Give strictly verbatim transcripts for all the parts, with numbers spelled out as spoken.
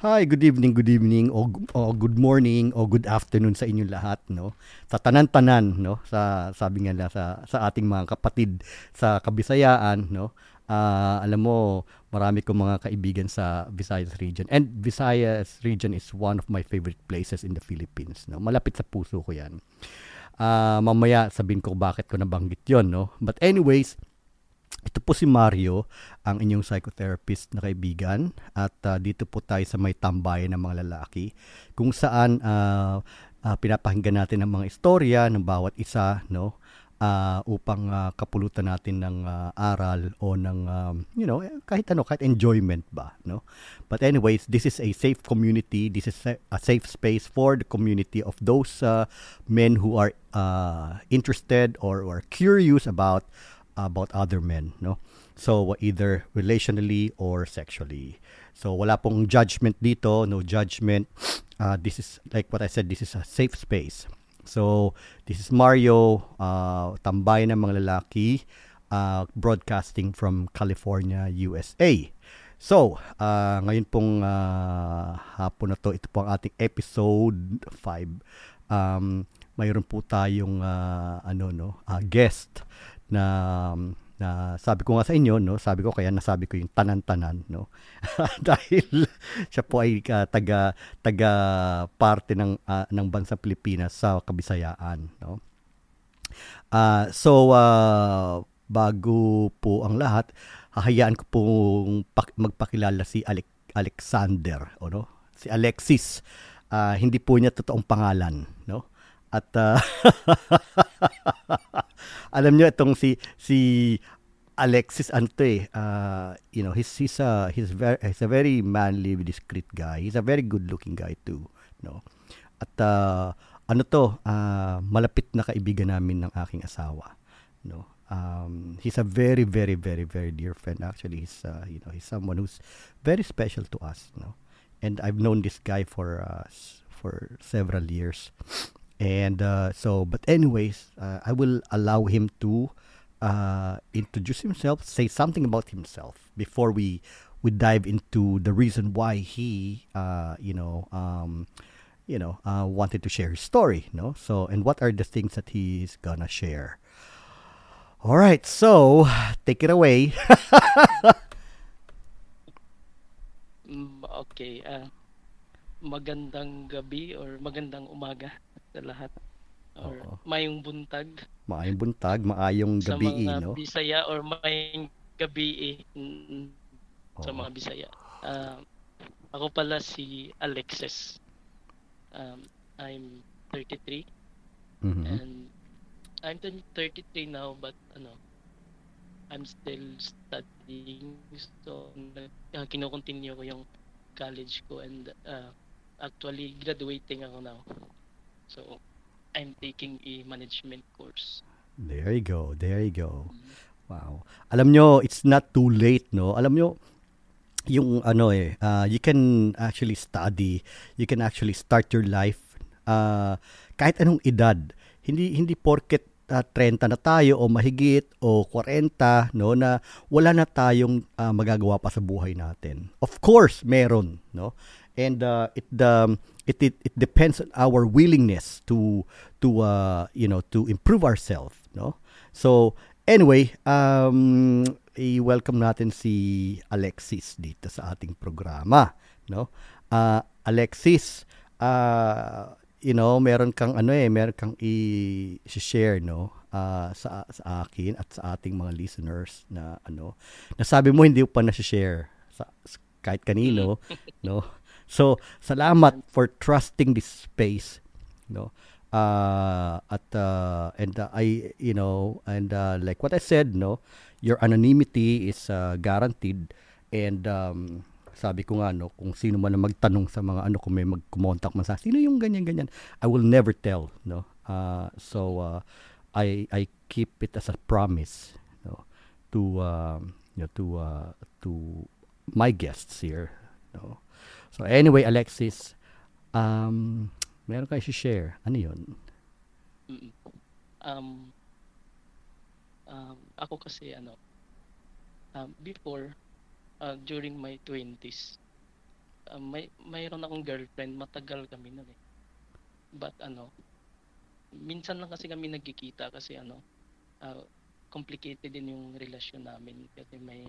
Hi, good evening, good evening, o, o good morning, o good afternoon sa inyong lahat, no? Sa tanan-tanan, no? Sa, sabi nga lang, sa, sa ating mga kapatid sa Kabisayaan, no? Uh, alam mo, marami kong mga kaibigan sa Visayas region. And Visayas region is one of my favorite places in the Philippines, no? Malapit sa puso ko yan. Uh, mamaya sabihin ko bakit ko nabanggit yon, no? But anyways, ito po si Mario, ang inyong psychotherapist na kaibigan, at uh, dito po tayo sa may tambayan ng mga lalaki kung saan uh, uh, pinapakinggan natin ang mga istorya ng bawat isa, no, uh, upang uh, kapulutan natin ng uh, aral o ng um, you know, kahit ano, kahit enjoyment ba, no? But anyways, this is a safe community, this is a safe space for the community of those uh, men who are uh, interested or or curious about about other men, no? So either relationally or sexually. So wala pong judgment dito, no judgment. Uh, this is like what I said, this is a safe space. So this is Mario, uh, tambay ng mga lalaki, uh, broadcasting from California, U S A. So, uh, ngayon pong uh, hapon na to, ito po ang ating episode five. Um, mayroon po tayong uh, ano no, uh, guest na na sabi ko nga sa inyo, no, sabi ko kaya nasabi ko yung tanan-tanan, no. Dahil siya po ay uh, taga taga parte ng uh, ng bansa Pilipinas sa Kabisayaan, no. Uh, so uh, bago po ang lahat, hahayaan ko pong magpakilala si Alec- Alexander, o no, si Alexis. Uh, hindi po niya totoong pangalan, no. At uh, alam niyo itong si si Alexis Ante, uh, you know, he's he's a he's very he's a very manly, discreet guy. He's a very good-looking guy too, no. At uh, ano to, uh, malapit na kaibigan namin ng aking asawa, no. Um, he's a very very very very dear friend actually. He's uh, you know, he's someone who's very special to us, no. And I've known this guy for uh, for several years. And uh, so, but anyways, uh, I will allow him to uh, introduce himself, say something about himself before we we dive into the reason why he, uh, you know, um, you know, uh, wanted to share his story, no? So, and what are the things that he's gonna share? All right, so take it away. Okay. Uh, magandang gabi or magandang umaga sa lahat, or oo, mayong buntag mayong buntag maayong gabi, no, sa mga Bisaya, or mayong gabi sa mga Bisaya. Uh, ako pala si Alexis. um, I'm thirty-three, mm-hmm, and I'm thirty-three now, but ano, I'm still studying, so uh, kinokontinue ko yung college ko, and uh, actually graduating ako now. So, I'm taking a management course. There you go. There you go. Wow. Alam nyo, it's not too late, no? Alam nyo, yung ano eh, uh, you can actually study. You can actually start your life uh, kahit anong edad. Hindi hindi porket uh, thirty na tayo o mahigit o forty, no, na wala na tayong uh, magagawa pa sa buhay natin. Of course, meron, no? And uh, it the um, It, it it depends on our willingness to to uh you know to improve ourselves, no? So anyway, um i-welcome natin si Alexis dito sa ating programa, no? Uh, Alexis, uh you know, meron kang ano eh, meron kang i-share, no, uh, sa sa akin at sa ating mga listeners na ano, nasabi mo hindi pa na-share sa kahit kanino, no? So, salamat for trusting this space, no? Uh, at uh, and uh, I, you know, and uh, like what I said, no, your anonymity is uh, guaranteed. And um, sabi ko nga, no, kung sino man ang magtanong sa mga ano, kung may mag-contact man sa sino yung ganyan-ganyan, I will never tell, no? Uh, so, uh, I I keep it as a promise, no, to uh, you know, to uh, to my guests here, no? So anyway, Alexis, um, meron kayo i-share. Ano yun? Um, um, ako kasi, ano, um, before, uh, during my twenties, um, may mayroon akong girlfriend, matagal kami noon eh. But ano, minsan lang kasi kami nagkikita kasi ano, uh, complicated din yung relasyon namin kasi may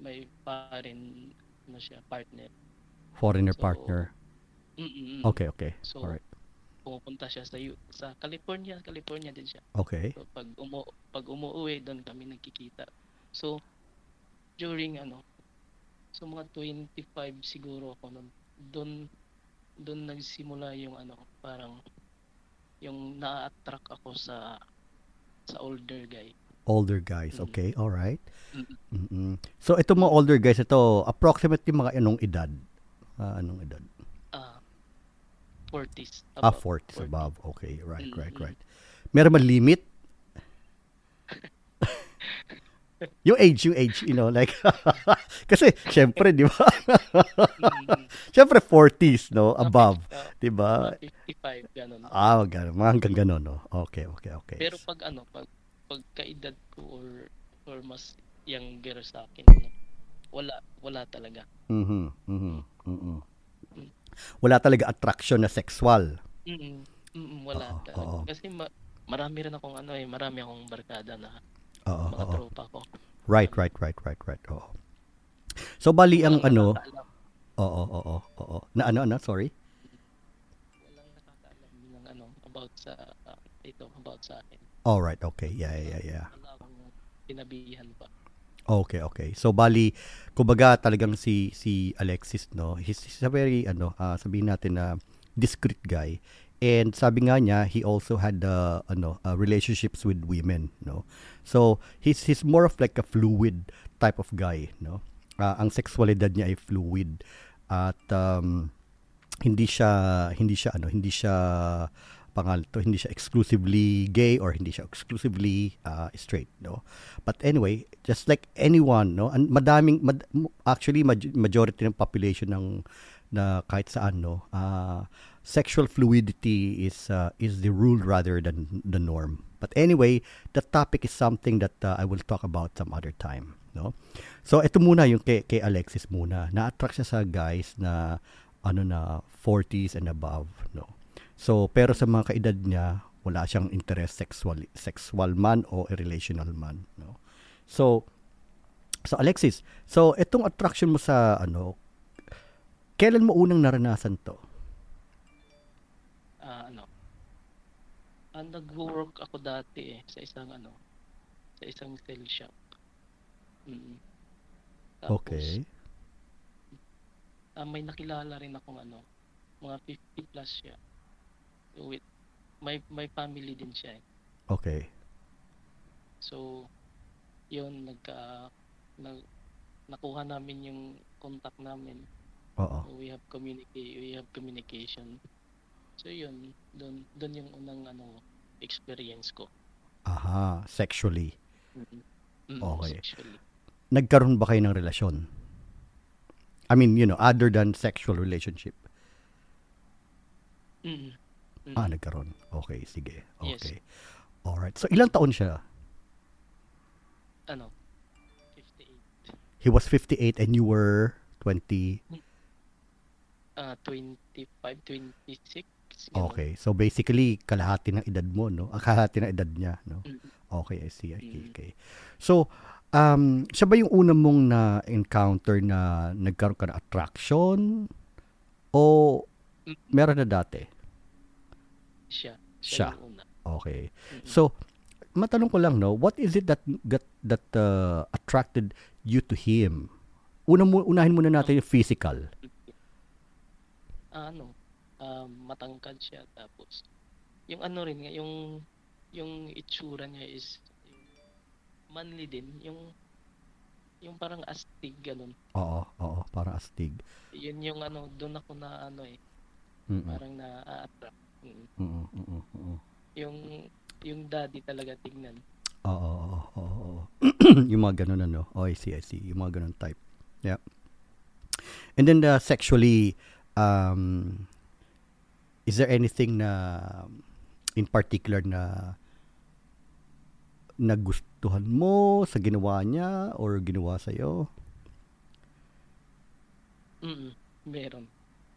may foreign ano siya, partner. Foreigner so, partner. Mm-mm. Okay, okay. So, alright. Pumupunta siya sa U- sa California, California din siya. Okay. So, pag umu pag umuwi doon kami nagkikita. So during ano, so mga twenty-five siguro ako noon, doon doon nagsimula yung ano, parang yung na-attract ako sa sa older guy. Older guys, okay. Mm-hmm. All right. Mm-hmm. So ito mga older guys, ito approximately mga anong edad? Uh, anong edad? forties above. Ah, forties above. Okay, right, mm-hmm. right, right. Meron man limit? Yung age, yung age, you know, like, kasi, syempre, di ba? Syempre, forties, no? Above, di ba? fifty-five, gano'n. Ah, gano'n. Hanggang gano'n, no? Okay, okay, okay. Pero pag, ano, pag, pagkaedad ko or, or mas younger sa akin, ano, wala, wala talaga. Mm-hmm, mm-hmm, mm-hmm. Wala talaga attraction na sexual. Mm. Wala oh, talaga. Oh. Kasi ma- marami rin akong ano eh, marami akong barkada na oh, mga oh, tropa ko. Right, right, right, right, right. Oo. Oh. So bali ang walang ano. Oo, oo, oo, oo. Na ano ano, sorry. Walang nakakaalam ng ano about sa uh, ito, about sa akin. All right, okay. Yeah, yeah, yeah. Wala akong pinabihan pa. Okay, okay. So bali, kumbaga talagang si si Alexis, no. He's, he's a very ano, uh, sabihin natin na uh, discreet guy. And sabi nga niya, he also had uh, ano, uh, relationships with women, no. So he's he's more of like a fluid type of guy, no. Uh, ang sexualidad niya ay fluid at um, hindi siya hindi siya ano, hindi siya pangalan to, hindi siya exclusively gay or hindi siya exclusively uh, straight, no. But anyway, just like anyone, no, and madaming mad, actually majority ng population ng na kahit saan, no, uh, sexual fluidity is uh, is the rule rather than the norm. But anyway, the topic is something that uh, I will talk about some other time, no. So ito muna yung kay, kay Alexis muna. Na-attract siya sa guys na ano na forties and above, no. So, pero sa mga kaedad niya, wala siyang interest sexual, sexual man o relational man, no? So, so Alexis, so itong attraction mo sa, ano, kailan mo unang naranasan to? Uh, ano, uh, nag-work ako dati eh, sa isang, ano, sa isang sales shop. Mm. Tapos, okay. Uh, may nakilala rin akong, ano, mga fifty plus siya. With my my family din siya. Eh. Okay. So, yun nagka nag, nakuha namin yung contact namin. Oo. So, we have communicate we have communication. So yun, doon doon yung unang ano experience ko. Aha, sexually. Mm-hmm. Mm-hmm. Okay. Sexually. Nagkaroon ba kayo ng relasyon? I mean, you know, other than sexual relationship. Mm. Mm. Ah, nagkaroon. Okay, sige. Okay. Yes. Alright. So, ilang taon siya? Ano? fifty-eight. He was fifty-eight and you were twenty? Uh, twenty-five, twenty-six. Okay. Know? So, basically, kalahati ng edad mo, no? Kalahati ng edad niya, no? Mm. Okay, I see. Okay, mm. okay. So, um, siya ba yung una mong na-encounter na nagkaroon ka na attraction? O meron na dati? siya. siya. Okay. Mm-hmm. So, matanong ko lang, no, what is it that that, that uh, attracted you to him? Una, unahin muna natin yung physical. Ano, uh, matangkad siya tapos yung ano rin yung yung itsura niya is manly din, yung yung parang astig ganun. Oo, oo, parang astig. Yun yung ano, doon ako na ano eh. Mm-mm. Parang na-attract. Mm-mm, mm-mm, mm-mm. Yung yung daddy talaga tingnan. Oo, oo, oo. Yung mga ganun ano. Oh, I see, I see. Yung mga ganun type. Yeah. And then the uh, sexually um is there anything na in particular na nagustuhan mo sa ginawa niya or ginawa sa iyo? Mm. Meron.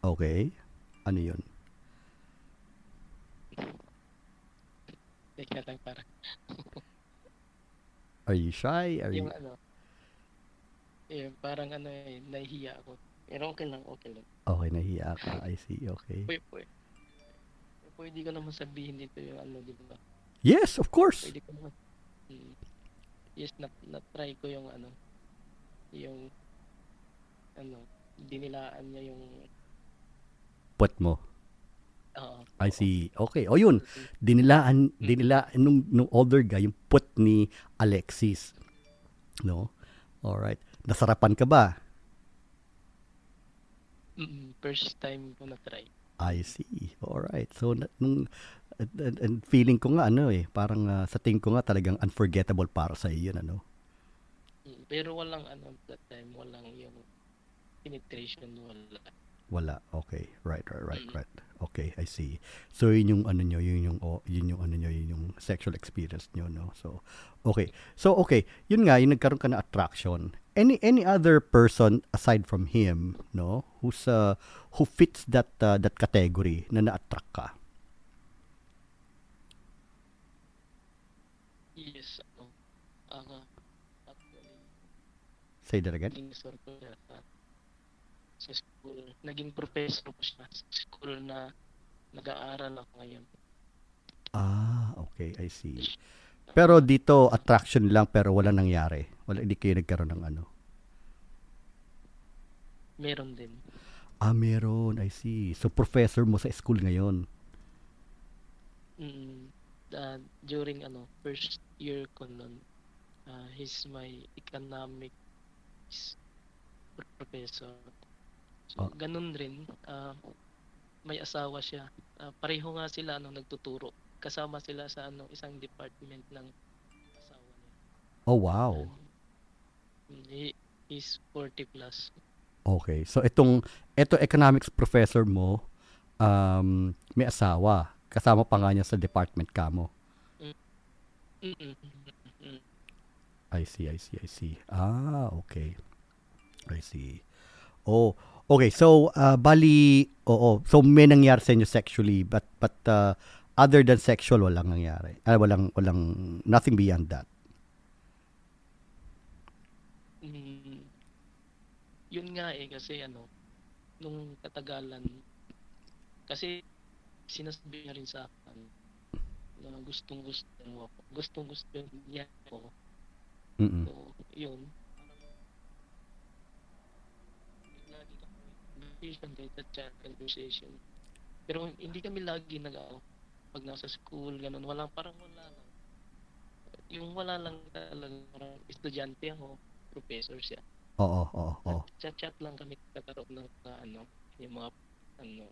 Okay. Ano yun? Teka lang para. Are you shy? Are yung you... ano? Eh, parang ano eh, nahihiya ako. Pero okay lang, okay lang. Okay, nahihiya ka. I see, okay. Pwede, pwede. Pwede ko naman sabihin dito yung ano, di ba? Yes, of course. Pwede ko naman. Hmm. Yes, na na-try ko yung ano, yung ano, dinilaan niya yung puwet mo. Uh, I see. Okay. O oh, yun. Dinilaan, dinilaan nung, nung older guy, yung puwet ni Alexis. No? Alright. Nasarapan ka ba? First time ko na-try. I see. Alright. So, nung, and, and feeling ko nga, ano eh, parang uh, sa tingin ko nga talagang unforgettable para sa iyo yun, ano? Pero walang, ano, that time, walang yung penetration, wala. Wala. Okay. Right, right, right, right. Okay, I see. So, yun yung ano nyo, yun yung, oh, yun yung ano nyo, yun yung sexual experience nyo, no? So, okay. So, okay. Yun nga, yung nagkaroon ka na attraction. Any any other person aside from him, no? Who's, uh, who fits that uh, that category na na-attract ka? Yes. Uh, actually, say that again? Sa school, naging professor po siya sa school na nag-aaral ako ngayon. Ah, okay, I see. Pero dito, attraction lang pero wala nangyari. Wala, hindi kayo nagkaroon ng ano. Meron din. Ah, meron, I see. So, professor mo sa school ngayon? Mm, uh, during ano, first year ko nun, uh, he's my economics professor. So, oh. Ganun rin, uh, may asawa siya. Uh, pareho nga sila nung nagtuturo. Kasama sila sa ano, isang department ng asawa niya. Oh, wow. Um, he is forty plus. Okay. So, itong ito economics professor mo, um, may asawa. Kasama pa nga niya sa department ka mo. Mm-mm. Mm-mm. I see, I see, I see. Ah, okay. I see. Oh, okay, so uh, bali, oo, so may nangyari sa inyo sexually, but but uh, other than sexual, walang nangyari. Ah, walang walang nothing beyond that. Mm, yun nga eh kasi ano, nung katagalan kasi sinasabi niya rin sa akin na gustong-gusto mo ako. Gustong-gusto niya ako. Mm. So, yun. Data chat conversation. Pero hindi kami lagi nag-aano pag nasa school, ganun. Walang parang wala lang. Yung wala lang talaga. Estudyante ako, professor siya. Oo, oo, oo. Chat-chat lang kami nagkaroon ng uh, ano, yung mga ano,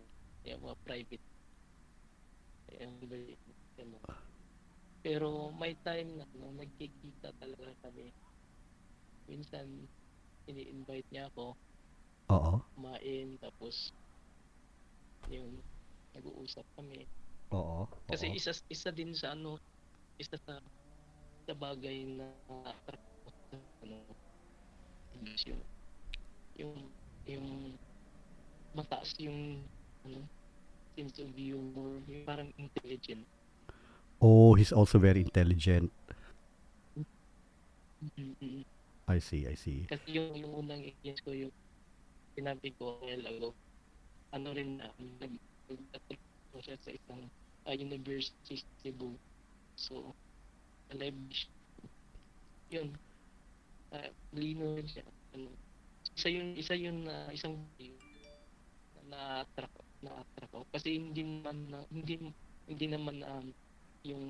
yung mga private. Yung, yung, pero may time na no, nagkikita talaga kami. Minsan ini-invite niya ako. Oo. Kumain, tapos yung nag-uusap kami. Oo. Kasi oo. Isa isa din sa ano, isa sa, sa bagay na ano, yung yung, yung mataas yung ano, sense of humor, yung parang intelligent. Oh, he's also very intelligent. Mm-hmm. I see, I see. Kasi yung, yung unang experience ko yung sinabi ko well ago, ano rin na, nag-attract ko siya sa isang uh, university Cebu. So, alive siya. Yun. Uh, lino rin siya. Ano. Isa yun, isa yun na uh, isang video na na-attract ko. Na-attract ko. Kasi hindi naman, uh, hindi, hindi naman um, yung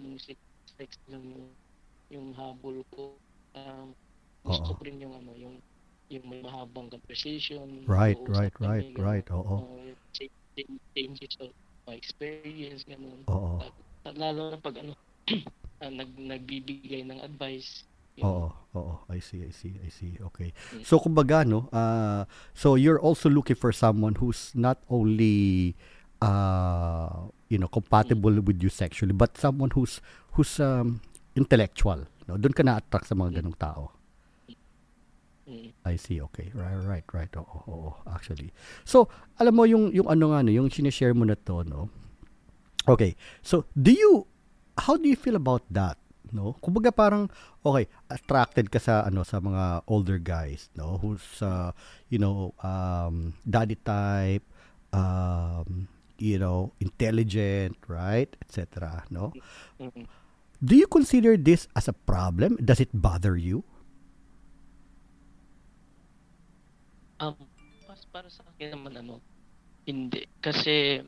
sex lang yung, yung habol ko. Um, gusto ko rin yung ano, yung yung may mahabang conversation. Right, right, right, kami, right. Oo. Uh, changes of my experience, gano'n. Oo. At, at lalo na pag ano, uh, nag, nagbibigay ng advice. Oo, oo. I see, I see, I see. Okay. Yeah. So, kumbaga, no, uh, so you're also looking for someone who's not only, uh, you know, compatible mm-hmm. with you sexually, but someone who's, who's um, intellectual. No? Doon ka na-attract sa mga ganong tao. I see, okay. Right, right, right. Oo, oh, oh, oh, actually. So, alam mo yung yung ano nga no, yung sinishare mo na to, no. Okay. So, do you how do you feel about that? No? Kumbaga parang okay, attracted ka sa ano sa mga older guys, no, who's uh, you know, um daddy type, um you know, intelligent, right? et cetera, no? Mm-hmm. Do you consider this as a problem? Does it bother you? Um, mas para sa akin naman ano, hindi. Kasi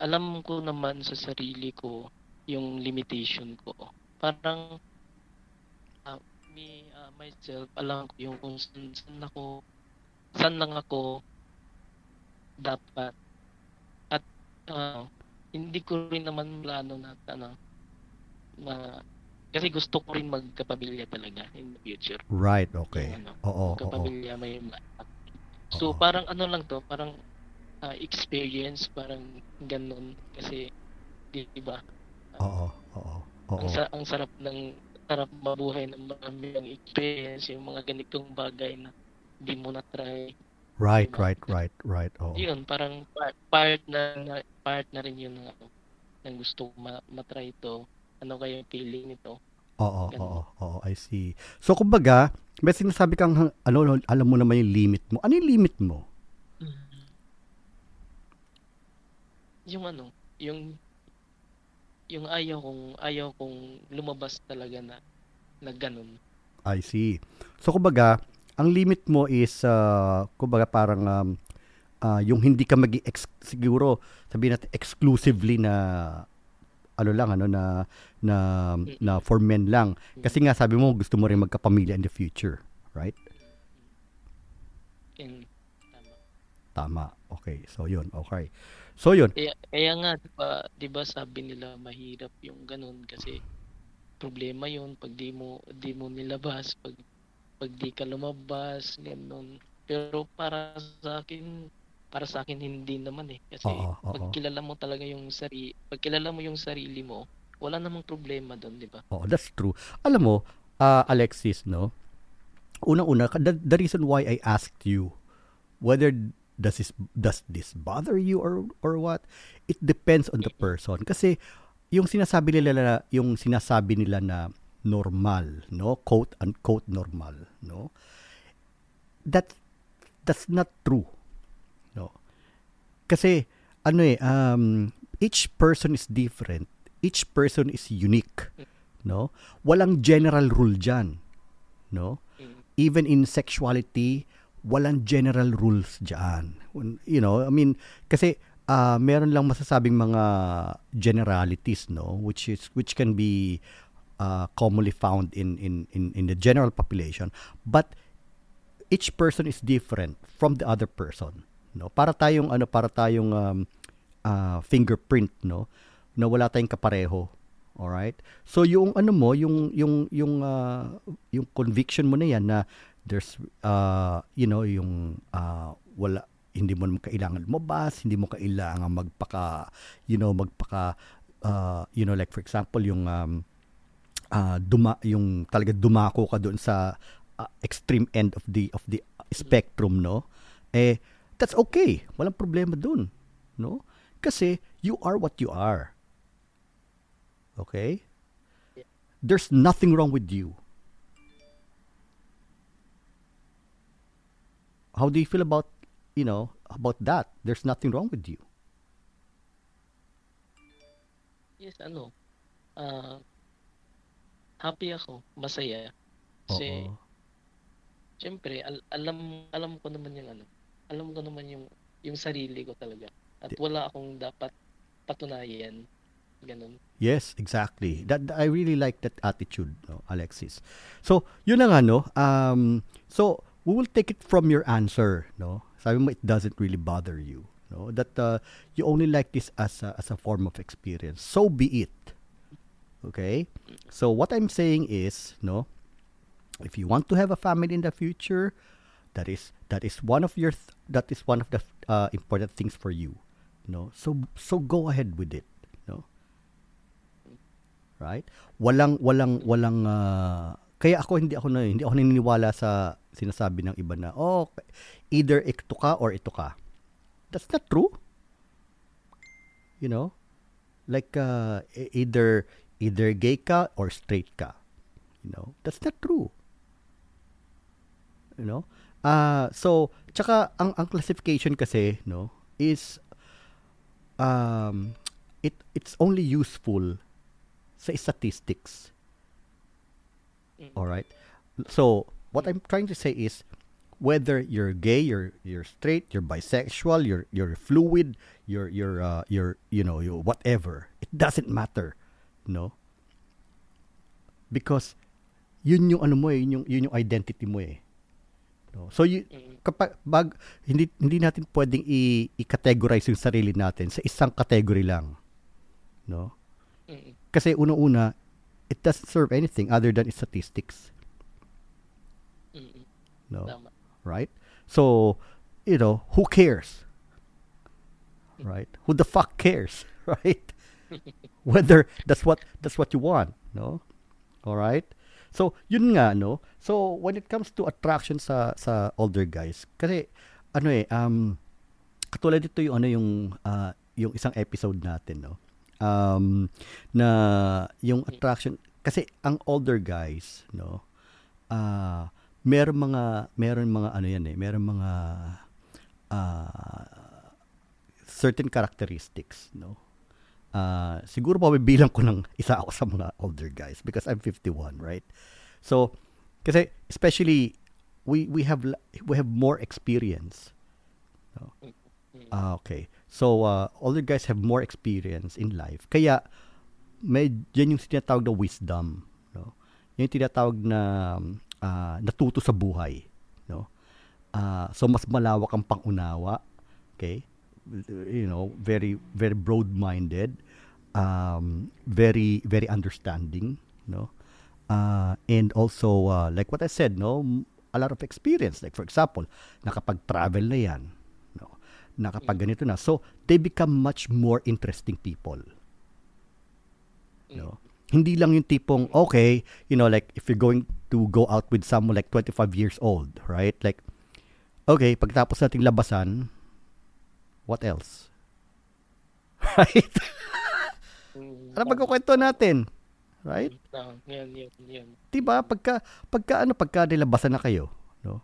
alam ko naman sa sarili ko yung limitation ko. Parang uh, me, uh, myself, alam ko yung kung saan, saan ako, saan lang ako dapat. At uh, hindi ko rin naman plano na, ano, na kasi gusto ko rin magkapamilya talaga in the future. Right, okay. So, ano, oo, magkapamilya oo. May So Uh-oh. parang ano lang to, parang uh, experience, parang ganun kasi di ba? Oo, oo, oo. Ang, ang sarap ng sarap mabuhay ng maraming experience, yung mga ganitong bagay na hindi mo na try. Right, diba? right, right, right. Oo. Yun, parang part, part na part na rin yun ng ano, ng gusto ma- matry ito. Ano kaya yung feeling nito? Oo, oo, oo, I see. So kumbaga, may sinasabi kang, ano, alam mo naman yung limit mo. Ano yung limit mo? Yung ano, yung, yung ayaw kong, ayaw kong lumabas talaga na, na ganun. I see. So, kumbaga, ang limit mo is, uh, kumbaga parang, um, uh, yung hindi ka magi siguro, sabihin natin, exclusively na, ano lang ano na na na for men lang kasi nga sabi mo gusto mo rin magkapamilya in the future, right? In, tama. Tama. Okay. So yun. Okay. So yun. Kaya, kaya nga 'di ba, 'di ba sabi nila mahirap yung ganun kasi problema yun pag di mo di mo nilabas, pag pag di ka lumabas, ganun. Pero para sa akin para sa akin hindi naman eh kasi oo, oo, pagkilala mo talaga yung sarili pagkilala mo yung sarili mo wala namang problema doon, di ba? Oh, that's true. Alam mo, uh, Alexis, no, unang-una the, the reason why I asked you whether does this does this bother you or or what, it depends on the person kasi yung sinasabi nila na, yung sinasabi nila na normal, no, quote unquote normal, no, that that's not true. Kasi, ano eh, um, each person is different. Each person is unique. No? Walang general rule dyan. No? Even in sexuality, walang general rules dyan. You know, I mean, kasi, uh, meron lang masasabing mga generalities, no? Which is, which can be uh, commonly found in, in, in, in the general population. But, each person is different from the other person. No, para tayong ano para tayong um, uh, fingerprint, no, na wala tayong kapareho. All right, so yung ano mo yung yung yung uh, yung conviction mo na yan na there's uh, you know yung uh, wala, hindi mo kailangan lumabas, hindi mo kailangan magpaka you know magpaka uh, you know like for example yung um, uh, duma yung talaga dumako ka doon sa uh, extreme end of the of the spectrum, no, eh that's okay. Walang problema dun. No? Kasi, you are what you are. Okay? There's nothing wrong with you. How do you feel about, you know, about that? There's nothing wrong with you. Yes, ano. Uh, happy ako. Masaya. Kasi, Uh-oh. Siyempre, al- alam, alam ko naman yung ano. Alam ko naman yung yung sarili ko talaga at wala akong dapat patunayan, ganun. Yes, exactly. That I really like that attitude, no, Alexis. So, yun na nga, no. Um so we will take it from your answer, no. Sabi mo it doesn't really bother you, no. That uh, you only like this as a, as a form of experience. So be it. Okay? So what I'm saying is, no, if you want to have a family in the future, That is that is one of your th- that is one of the uh, important things for you, no. So so go ahead with it, no. Right? Walang walang walang uh, Kaya ako hindi ako na hindi ako naniniwala sa sinasabi ng iba na oh either ito ka or ito ka. That's not true. You know? Like uh, either either gay ka or straight ka. You know? That's not true. You know? Uh so tsaka ang ang classification kasi, no, is um it it's only useful sa statistics. All right. So what I'm trying to say is, whether you're gay, you're you're straight, you're bisexual, you're you're fluid, you're you're uh, you're you know you whatever, it doesn't matter, no. Because yun yung ano mo eh, yun yung yun yung identity mo eh. No? So you kapag bag, hindi hindi natin pwedeng i- i-categorize yung sarili natin sa isang category lang, no. Kasi una-una, it doesn't serve anything other than statistics. No, right? So, you know, who cares? Right? Who the fuck cares? Right? Whether that's what that's what you want, no? All right? So, yun nga, no. So, when it comes to attraction sa sa older guys, kasi ano eh um katulad dito yung ano yung uh, yung isang episode natin, no. Um na yung attraction kasi ang older guys, no, ah uh, meron mga meron mga ano yan eh meron mga uh, certain characteristics, no. Ah uh, siguro pabibilang ko ng isa ako sa mga older guys because I'm fifty-one, right? So kasi especially we we have we have more experience, no? Ah, okay. So, uh, older guys have more experience in life. Kaya, may, yan yung tinatawag na wisdom, no? Yan yung tinatawag na uh, natuto sa buhay, no? Uh, so, mas malawak ang pangunawa, okay? You know, very, very broad-minded, um, very, very understanding, no? Uh, and also, uh, like what I said, no? A lot of experience. Like, for example, nakapag-travel na yan. Nakapag ganito na. So, they become much more interesting people. No? Hindi lang yung tipong, okay, you know, like, if you're going to go out with someone like twenty-five years old, right? Like, okay, pagkatapos nating labasan, what else? Right? Ano pagkukwento natin? Right? Diba? Pagka, pagka ano, pagka nilabasan na kayo, no?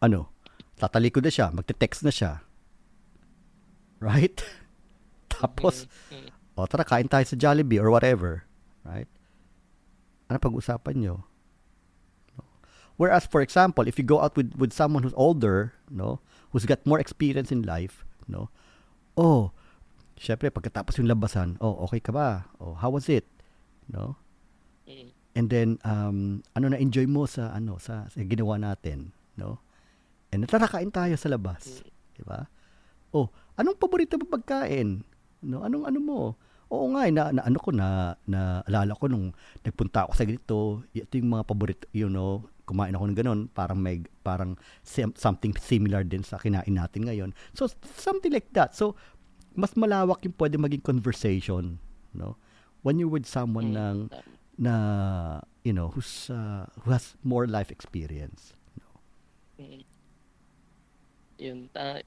Ano? Tatalikod na siya, magte-text na siya. Right? Tapos, o tara, kain tayo sa Jollibee or whatever. Right? Ano pag-usapan nyo? Whereas, for example, if you go out with, with someone who's older, no, who's got more experience in life, no, oh, syempre, pagkatapos yung labasan, oh, okay ka ba? Oh, how was it? No? And then, um, ano na-enjoy mo sa, ano, sa, sa ginawa natin, no? And natatakain tayo sa labas. Diba? Oh, anong paborito mo pagkain? No, anong ano mo? Oo nga, na, na ano ko na naalala ko nung nagpunta ako sa ganito, ito yung mga paborito, you know, kumain ako ng ganun, parang may parang something similar din sa kinain natin ngayon. So something like that. So mas malawak yung pwede maging conversation, no? When you're with someone mm. ng na you know, who's uh, who has more life experience, no? Mm. Yun, uh,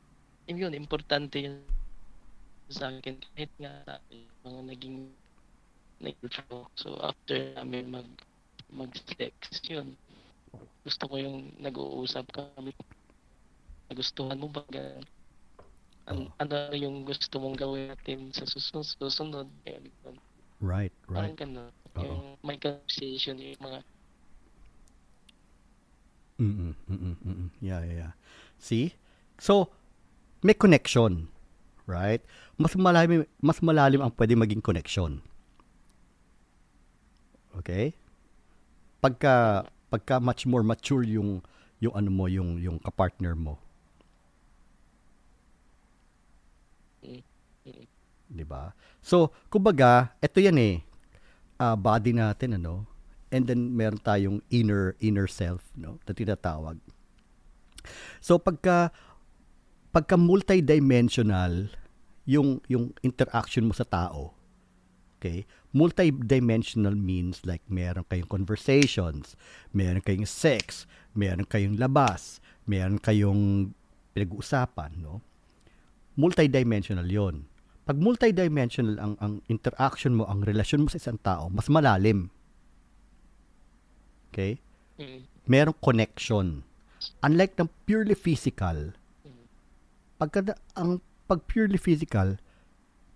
yun, importante yun sa akin, kahit nga mga naging nag-talk. So, after namin mag, mag-sex, yun, gusto ko yung nag-uusap kami. Nagustuhan mo ba? An- oh. Ano yung gusto mong gawin natin sa susunod? susunod right, right. Parang ganun. Yung may conversation, yung mga... Mm-mm, mm-mm, mm-mm. Yeah, yeah, yeah. See? So, may connection, right? Mas malalim, mas malalim ang pwede maging connection. Okay? Pagka, pagka much more mature yung, yung ano mo, yung, yung kapartner mo. Diba? So, kumbaga, eto yan eh, uh, body natin, ano? And then, meron tayong inner, inner self, no? Na tinatawag. So, pagka, pagka multidimensional yung yung interaction mo sa tao, okay, multidimensional means like meron kayong conversations, meron kayong sex, meron kayong labas, meron kayong pinag-uusapan, no? Multidimensional 'yon. Pag multidimensional ang ang interaction mo, ang relasyon mo sa isang tao, mas malalim. Okay? Merong connection. Unlike ng purely physical, pagka ang pag purely physical,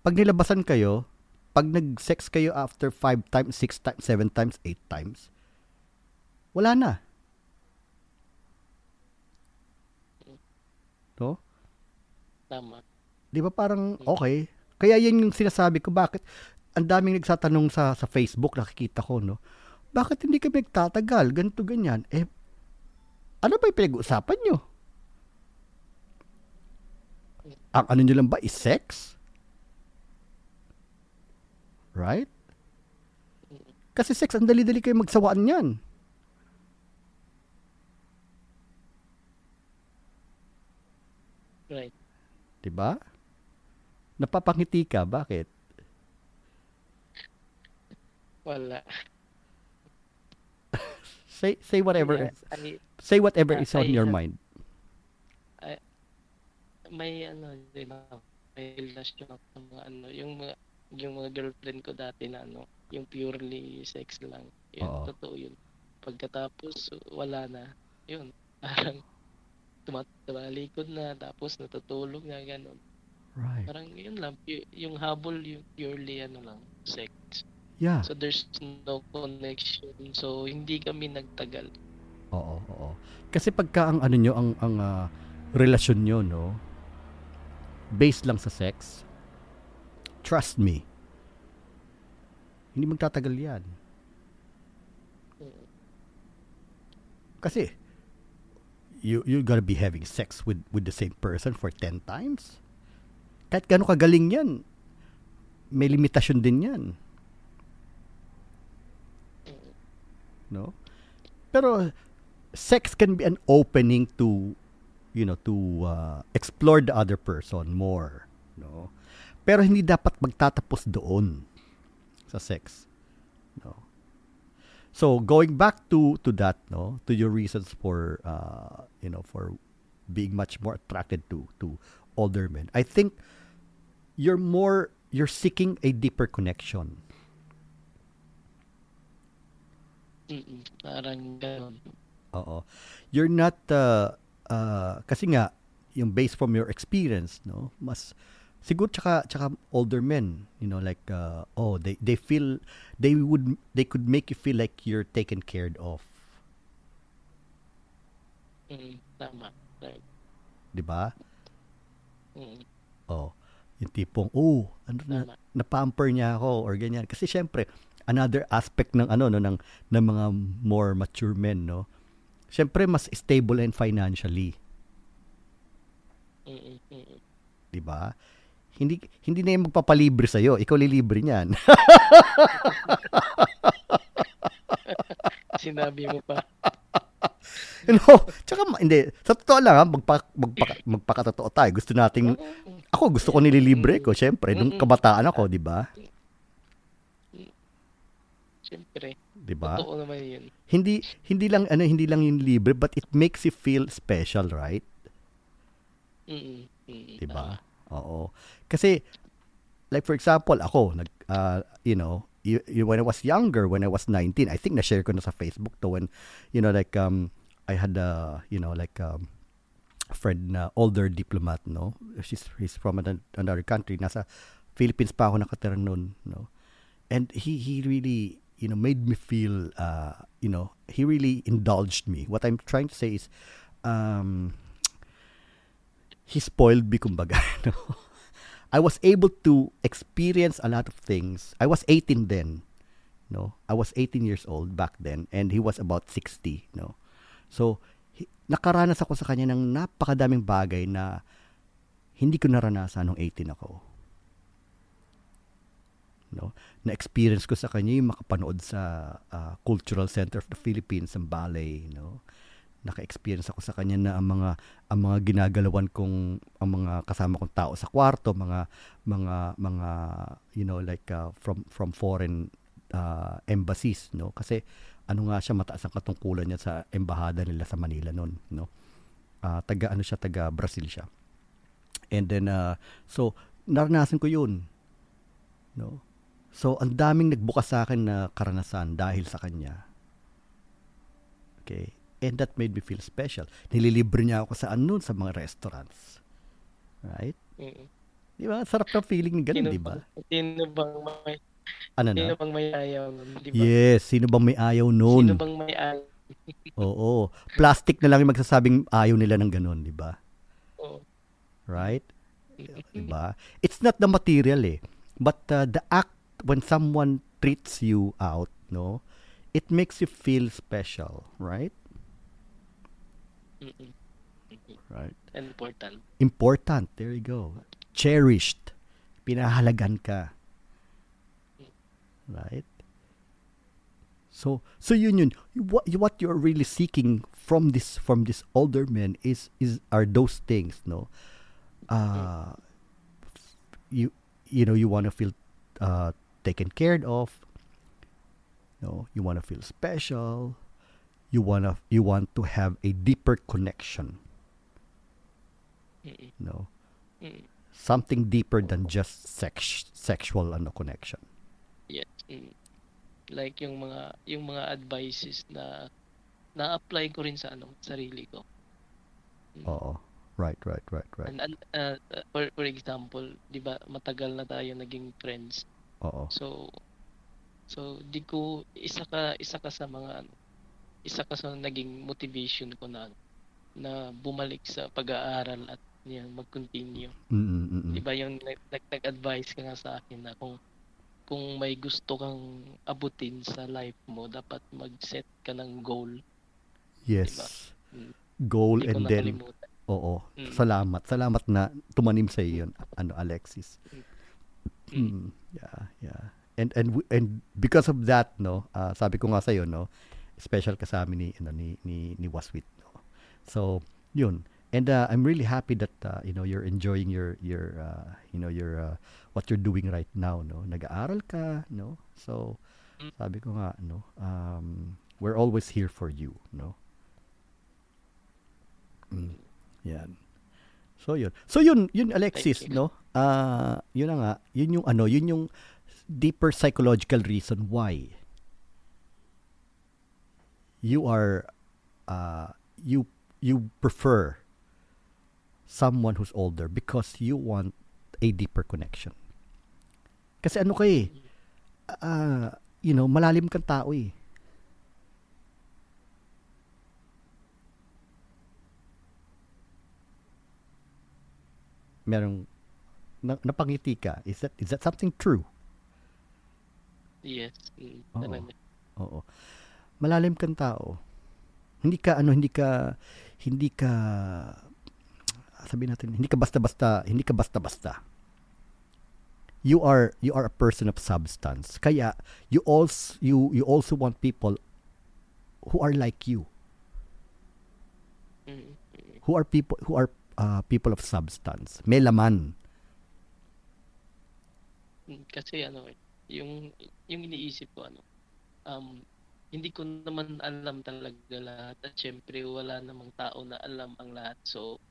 pag nilabasan kayo, pag nag-sex kayo after five times, six times, seven times, eight times, wala na. No? Tama. Di ba parang okay? Kaya yan yung sinasabi ko, bakit ang daming nagsatanong sa, sa Facebook, nakikita ko, no? Bakit hindi kami nagtatagal? Ganito, ganyan. Eh, ano ba yung pinag-uusapan nyo? Ang ano nyo lang ba is sex? Right? Kasi sex, ang dali-dali kayo magsawaan yan. Right. Diba? Napapangiti ka, bakit? Wala. Say say whatever yes, I, say whatever I, is on I, your mind. I, may ano, di ba? May relasyon ako sa mga ano, yung mga yung mga girlfriend ko dati na ano, yung purely sex lang. Yun, oo, totoo yun. Pagkatapos wala na. Yun, parang tumatalikod na, tapos natutulog na, ganun. Right. Parang yun lang, y- yung habol, yung purely ano lang, sex. Yeah. So there's no connection. So hindi kami nagtagal. Oo, oo. Kasi pagka ang ano nyo, ang ang uh, relasyon nyo, no, based lang sa sex, trust me, hindi magtatagal 'yan. Kasi you you gotta be having sex with with the same person for ten times. Kahit gaano kagaling 'yan, may limitasyon din 'yan. No? Pero sex can be an opening to, you know, to uh, explore the other person more, no? Pero hindi dapat magtatapos doon sa sex, no? So going back to to that, no, to your reasons for uh, you know, for being much more attracted to to older men, I think you're more you're seeking a deeper connection. Mm-mm, parang gano'n. Oo. You're not, uh, uh, kasi nga, yung based from your experience, no, mas, siguro tsaka, tsaka older men, you know, like, uh, oh, they, they feel, they would, they could make you feel like you're taken care of. Mm, tama. Right. Diba? Mm. Oh, yung tipong, oh, ano na, napamper niya ako, or ganyan. Kasi syempre, another aspect ng ano, no, ng ng mga more mature men, no, syempre mas stable and financially, di ba? Hindi hindi na yung magpapalibre sa iyo, ikaw lilibre niyan. Sinabi mo pa. You know, tsaka hindi, sa totoo lang, ha, magpa, magpa, magpakatotoo tayo, gusto nating, ako gusto ko nililibre ko, syempre nung kabataan ako, di ba? Siyempre. Diba? Totoo naman yun. Hindi, hindi lang, ano, hindi lang yung libre, but it makes you feel special, right? Mm-mm. Diba? Uh, Oo. Kasi, like for example, ako, nag, uh, you know, you, you, when I was younger, when I was nineteen, I think na-share ko na sa Facebook to when, you know, like, um, I had a, you know, like, um, a friend na older diplomat, no? She's, she's from another country. Nasa Philippines pa ako nakatira noon, no? And he, he really, you know, made me feel, uh, you know, he really indulged me. What I'm trying to say is, um, he spoiled me, kumbaga. No? I was able to experience a lot of things. I was eighteen then, no? I was eighteen years old back then, and he was about sixty, no? So, he, nakaranas ako sa kanya ng napakadaming bagay na hindi ko naranasan nung eighteen ako. No, na experience ko sa kanya yung makapanood sa uh, Cultural Center of the Philippines, ang ballet, no, naka-experience ako sa kanya na ang mga ang mga ginagalawan kong ang mga kasama kong tao sa kwarto, mga mga mga you know like uh, from from foreign uh, embassies, no? Kasi ano nga siya, mataas ang katungkulan niya sa embahada nila sa Manila noon, no? Uh, taga ano siya, taga Brazil siya. And then uh, so naranasan ko 'yun, no? So ang daming nagbukas sa akin na karanasan dahil sa kanya. Okay? And that made me feel special. Nililibre niya ako sa ano, sa mga restaurants. Right? Mm-hmm. Di ba? Sarap na feeling ng ganun, di ba? Sino bang may ano na? Sino bang may ayaw? Diba? Yes, sino bang may ayaw noon? Sino bang may ayaw? Oo. Plastic na lang yung magsasabing ayaw nila ng ganun, di ba? Oo. Right? Di ba? It's not the material eh. But uh, the act when someone treats you out, no? It makes you feel special, right? Mm-mm. Right. Important. Important. There you go. Cherished. Pinahalagan ka. Right? So, so yun yun. What what you're really seeking from this from this older man is is are those things, no? Uh, you you know you want to feel uh, taken care of. No, you want to feel special. You want to you want to have a deeper connection. No, something deeper than just sex sexual ano connection. Yes, like yung mga yung mga advices na na-apply ko rin sa ano sarili ko. Oo. Right, right, right, right. And, and uh, for for example, 'di ba, matagal na tayo naging friends. Oo. So so di ko isa ka isa ka sa mga ano, isa ka sa naging motivation ko na na bumalik sa pag-aaral at yan, mag-continue. Mm-mm-mm. 'Di ba yung nag-advise ka nga sa akin na kung kung may gusto kang abutin sa life mo, dapat mag-set ka ng goal. Yes. Diba? Goal di and then oo. Mm. Salamat. Salamat na tumanim sa iyo 'yun, ano, Alexis. Mm. Yeah, yeah. And and and because of that, no, uh, sabi ko nga sa iyo, no, special ka sa amin ni ano, ni ni, ni Waswit, no. So, 'yun. And uh, I'm really happy that uh, you know you're enjoying your your uh, you know your uh, what you're doing right now, no. Nag-aaral ka, no. So, sabi ko nga, no, um we're always here for you, no. Mm. Yan. So yun. So yun, yun Alexis, no? Ah, uh, yun na nga, yun yung ano, yun yung deeper psychological reason why you are uh you you prefer someone who's older because you want a deeper connection. Kasi ano kay uh, you know, malalim kang tao eh. Merong na, napangiti ka. Is that is that something true? Yes. Oo. Oo. Malalim kang tao. Hindi ka ano, hindi ka hindi ka sabihin natin, hindi ka basta-basta, hindi ka basta-basta. You are you are a person of substance. Kaya you also you you also want people who are like you. Who are people who are Uh, people of substance. May laman. Kasi ano, yung yung iniisip ko ano, um, hindi ko naman alam talaga lahat at syempre wala namang tao na alam ang lahat. So,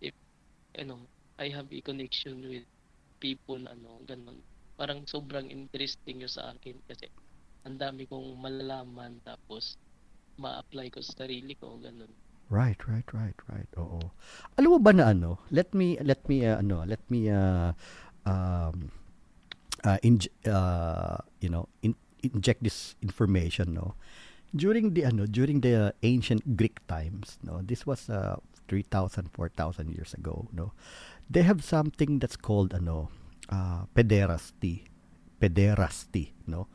if, ano, I have a connection with people na ano, ganun. Parang sobrang interesting yun sa akin kasi ang dami kong malalaman tapos ma-apply ko sa sarili ko, ganun. Right, right, right, right. Oo. Alam mo ba na ano? Let me let me uh, ano, let me uh, um uh, in, uh you know, in, inject this information, no. During the ano, during the uh, ancient Greek times, no. This was uh three thousand, four thousand years ago, no. They have something that's called ano, uh pederasty. Pederasty, no.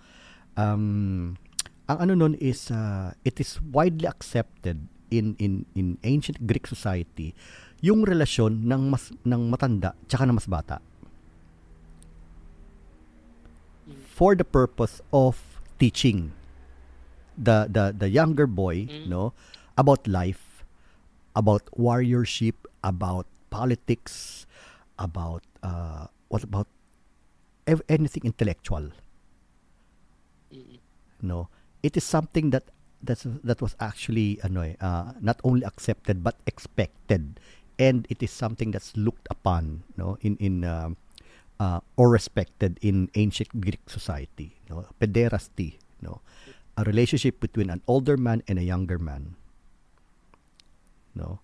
Um ang ano nun is uh, it is widely accepted in in in ancient Greek society yung relasyon ng mas ng matanda tsaka ng mas bata for the purpose of teaching the the the younger boy, mm-hmm. no, about life, about warriorship, about politics, about uh, what about ev- anything intellectual. Mm-hmm. No, it is something that that's, that was actually ano eh, uh, not only accepted but expected, and it is something that's looked upon, no, in in uh, uh, or respected in ancient Greek society, no, pederasty, no, a relationship between an older man and a younger man, no.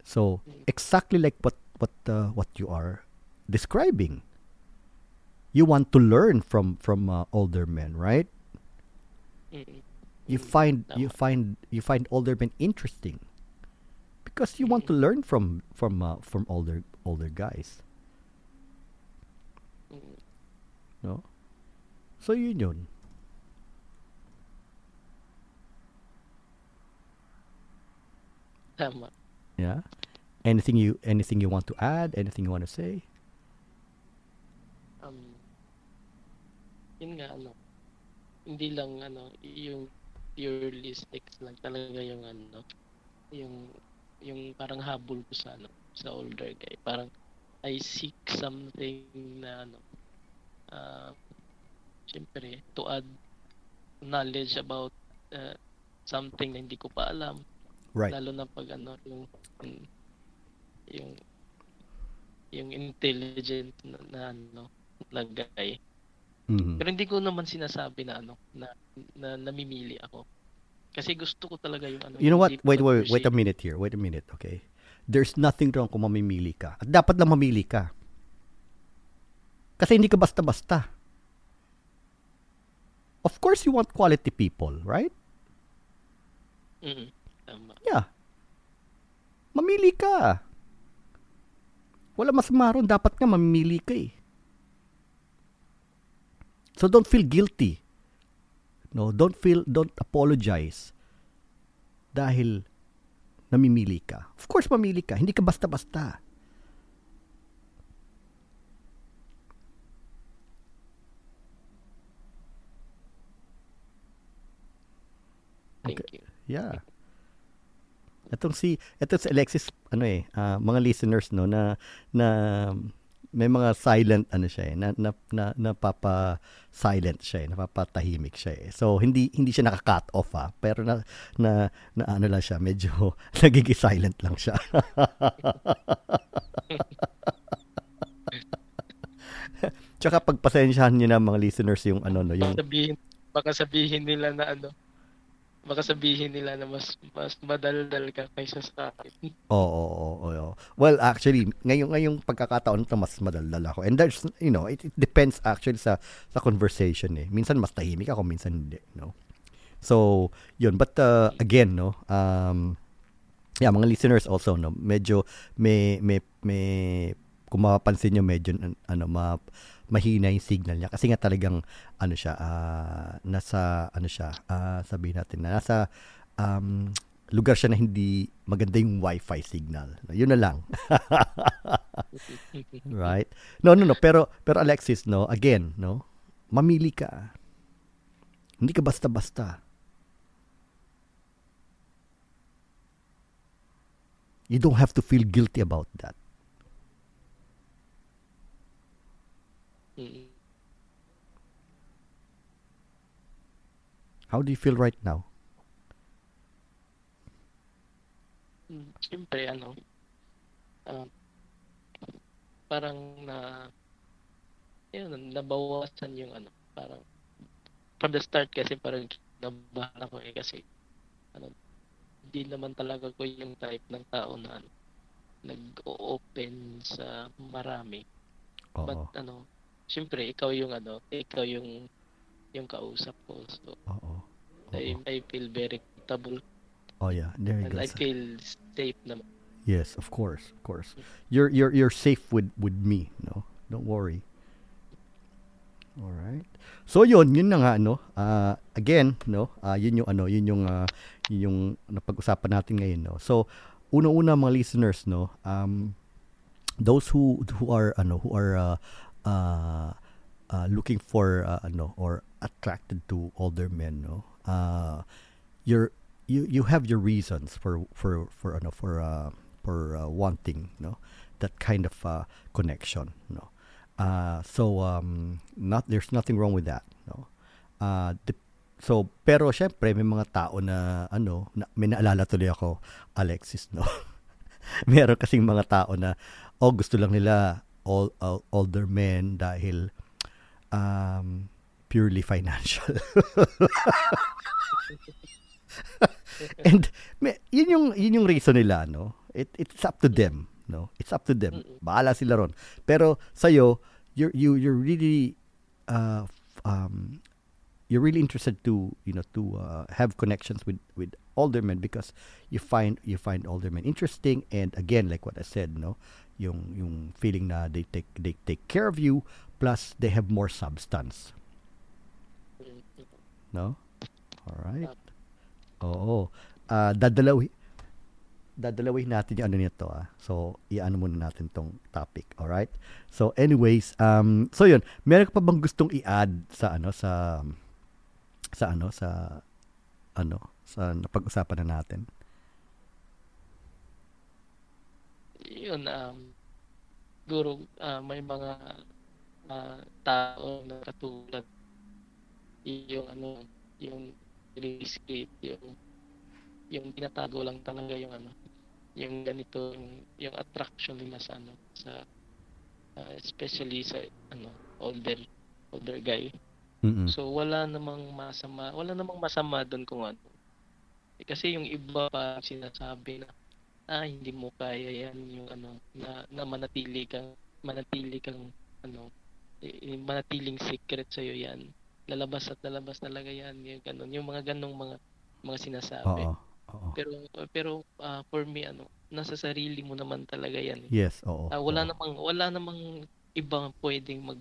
So exactly like what what uh, what you are describing, you want to learn from from uh, older men, right? You find you find you find older men interesting because you want to learn from from uh, from older older guys. No? So yun yun. Tama. Yeah. Anything you anything you want to add? Anything you want to say? Um. Yun nga ano. Hindi lang ano yung purely sex lang talaga yung ano yung yung parang habol ko sa ano sa older guy, parang I seek something na ano uh, syempre to add knowledge about uh, something na hindi ko pa alam, right? Lalo na pag ano yung yung yung intelligent na, na ano na guy. Mm-hmm. Pero hindi ko naman sinasabi na ano na, na namimili ako. Kasi gusto ko talaga yung ano. You know what? Wait, wait, wait a minute here. Wait a minute, okay? There's nothing wrong kung mamimili ka. At dapat lang mamili ka. Kasi hindi ka basta-basta. Of course, you want quality people, right? Mm-hmm. Tama. Yeah. Mamili ka. Wala masama ron. Dapat nga mamili ka eh. So don't feel guilty. No, don't feel don't apologize. Dahil namimili ka. Of course mamili ka, hindi ka basta-basta. Thank okay. you. Yeah. Etong si eto si Alexis ano eh, uh, mga listeners no na na may mga silent ano siya eh, na, na, na, napapa silent siya eh, napapatahimik siya eh. So hindi hindi siya naka-cut off ah, pero na na, na ano lang siya, medyo nagiging silent lang siya. Tsaka pagpasensyahan niyo na mga listeners yung ano no, yung sabihin, baka sabihin nila na ano, baka sabihin nila na mas mas madaldal ka kaysa sa akin. Oo, oo, oo. Well, actually, ngayong ngayong pagkakataon ito mas madaldal ako. And there's, you know, it, it depends actually sa sa conversation eh. Minsan mas tahimik ako, minsan hindi, no. So, yun, but uh, again, no. Um yeah, mga listeners also, no. Medyo may may may kung mapapansin niyo medyo ano ma mahina yung signal niya kasi nga talagang ano siya uh, nasa ano siya uh, sabihin natin na nasa um, lugar siya na hindi maganda yung wifi signal. Yun na lang. Right? No, no, no, pero pero Alexis, no, again, no. Mamili ka. Hindi ka basta-basta. You don't have to feel guilty about that. How do you feel right now? Siyempre, ano, uh, parang na, yun, nabawasan yung ano, parang, from the start kasi parang nabahan ako eh kasi, ano, hindi naman talaga ko yung type ng tao na, ano, nag-open sa marami. Uh-oh. But, ano, siyempre, ikaw yung ano, ikaw yung yung kausap ko. So, oo. I, I feel very comfortable. Oh yeah, there you go. I feel safe naman. Yes, of course, of course. You're you're you're safe with with me, no? Don't worry. All right. So yun, yun na nga ano, uh, again, no? Uh, yun yung ano, yun yung uh, yun yung napag-usapan natin ngayon, no. So, una-una mga listeners, no, um those who who are ano, who are uh, Uh, uh, looking for uh, ano or attracted to older men, no, uh, your you you have your reasons for for for ano for uh, for uh, wanting no that kind of uh, connection no uh, so um, not there's nothing wrong with that no uh, the, so pero syempre may mga tao na ano na, may naalala tuloy ako Alexis no meron kasing mga tao na oh gusto lang nila all, all older men dahil um, purely financial. And may, yun yung yun yung reason nila no. It it's up to them, no. It's up to them. Bahala sila ron. Pero sayo, you you you're really uh um you're really interested to, you know, to uh, have connections with with older men because you find you find older men interesting, and again like what I said, no. Yung yung feeling na they take they take care of you, plus they have more substance. No? All right. Oo. Uh, dadalawi, dadalawi natin yung ano nito ah. So, i-ano muna natin tong topic. All right? So, anyways, um, so yun, meron ka pa bang gustong i-add sa ano, sa, sa ano, sa, ano, sa napag-usapan na natin? Yun, um, siguro, uh, may mga uh, tao na katulad yung ano, yung release date, yung yung tinatago lang talaga yung ano, yung ganito, yung, yung attraction nila sa ano, sa uh, especially sa ano, older older guy. Mm-hmm. So wala namang masama, wala namang masama doon kung ano. Kasi yung iba pa sinasabi na ah hindi mo kaya yan, yung ano na, na manatili kang manatili kang ano, manatiling secret sa iyo yan. Lalabas at lalabas talaga yan, yung ganun, yung mga ganung mga mga sinasabi. Oo, oo. Pero pero uh, for me ano, nasa sarili mo naman talaga yan. Yes, oo. Uh, wala oo. namang wala namang ibang pwedeng mag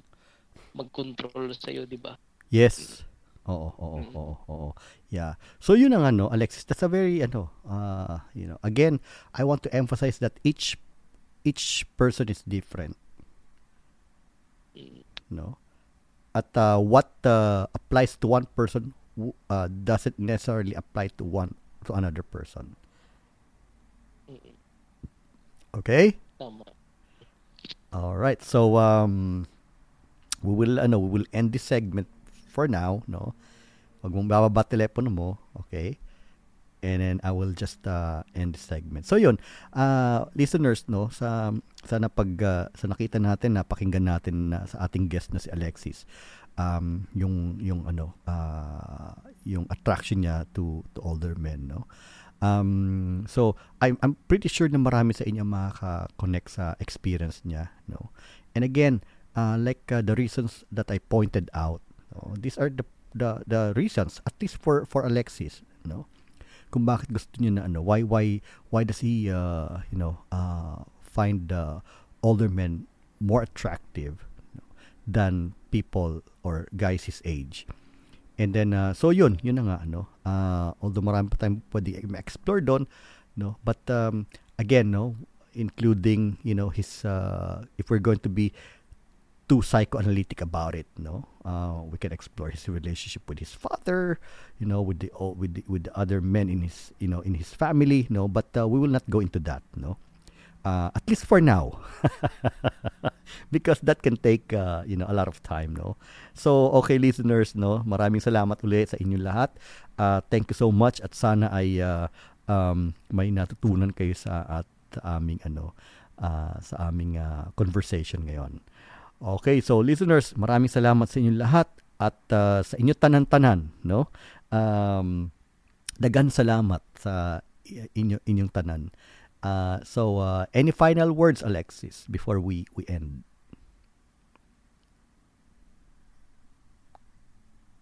mag-control sa iyo, di ba? Yes. Oo, oo, mm-hmm. oo, oo. Yeah. So yun ang ano, Alexis, that's a very ano, uh, you know, again, I want to emphasize that each each person is different. Mm. No? At uh, what uh, applies to one person uh, doesn't necessarily apply to one to another person. Okay? All right. So um, we will ano, we will end this segment for now, no. Wag mong bababa telepono mo, okay? And then I will just uh, end this segment. So yun, uh, listeners, no, sa sana pag uh, sa nakita natin, napakinggan natin uh, sa ating guest na si Alexis, um, yung yung ano, uh, yung attraction niya to to older men, no. Um, so I'm I'm pretty sure na marami sa inyo makaka-connect sa experience niya, no. And again, uh, like uh, the reasons that I pointed out, no, these are the the the reasons at least for for Alexis, no. Kung bakit gusto niya na ano, why why why does he uh, you know uh, find uh, older men more attractive than people or guys his age, and then uh, so yun yun na nga ano, uh, although marami pa tayong pwedeng ma-explore doon, no, but um, again, no, including, you know, his uh, if we're going to be too psychoanalytic about it, no, uh, we can explore his relationship with his father, you know, with the with the, with the other men in his, you know, in his family, no, but uh, we will not go into that, no, uh, at least for now, because that can take uh, you know, a lot of time, no. So okay, listeners, no, maraming salamat ulit sa inyong lahat. Uh, thank you so much, at sana ay uh, um, may natutunan kayo sa at aming ano, uh, sa aming uh, conversation ngayon. Okay, so listeners, maraming salamat sa inyong lahat at uh, sa inyong tanan-tanan, no? Um, dagan salamat sa inyo, inyong tanan. Uh, so, uh, any final words, Alexis, before we, we end?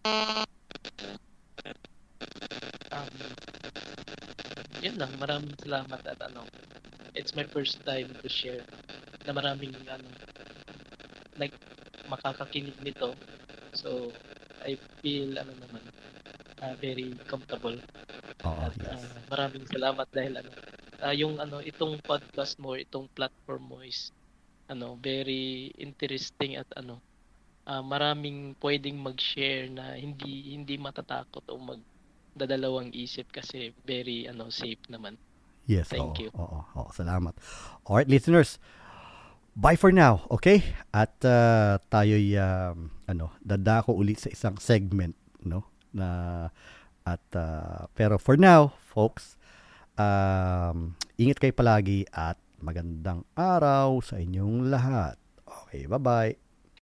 Um, yun lang, maraming salamat at ano, it's my first time to share na maraming ano, like makakakinig nito, so I feel ano naman uh, very comfortable. Oh, at, yes. Uh, maraming salamat dahil ano uh, yung ano, itong podcast mo, itong platform mo is ano, very interesting at ano uh, maraming pwedeng mag-share na hindi hindi matatakot o mag dadalawang isip kasi very ano safe naman. Yes. Thank oo, you. Oo, oo, salamat. All right, listeners. Bye for now, okay? At uh, tayo'y um, ano, dadako ulit sa isang segment, no? Na at uh, pero for now, folks, um, ingat kayo palagi at magandang araw sa inyong lahat. Okay, bye-bye.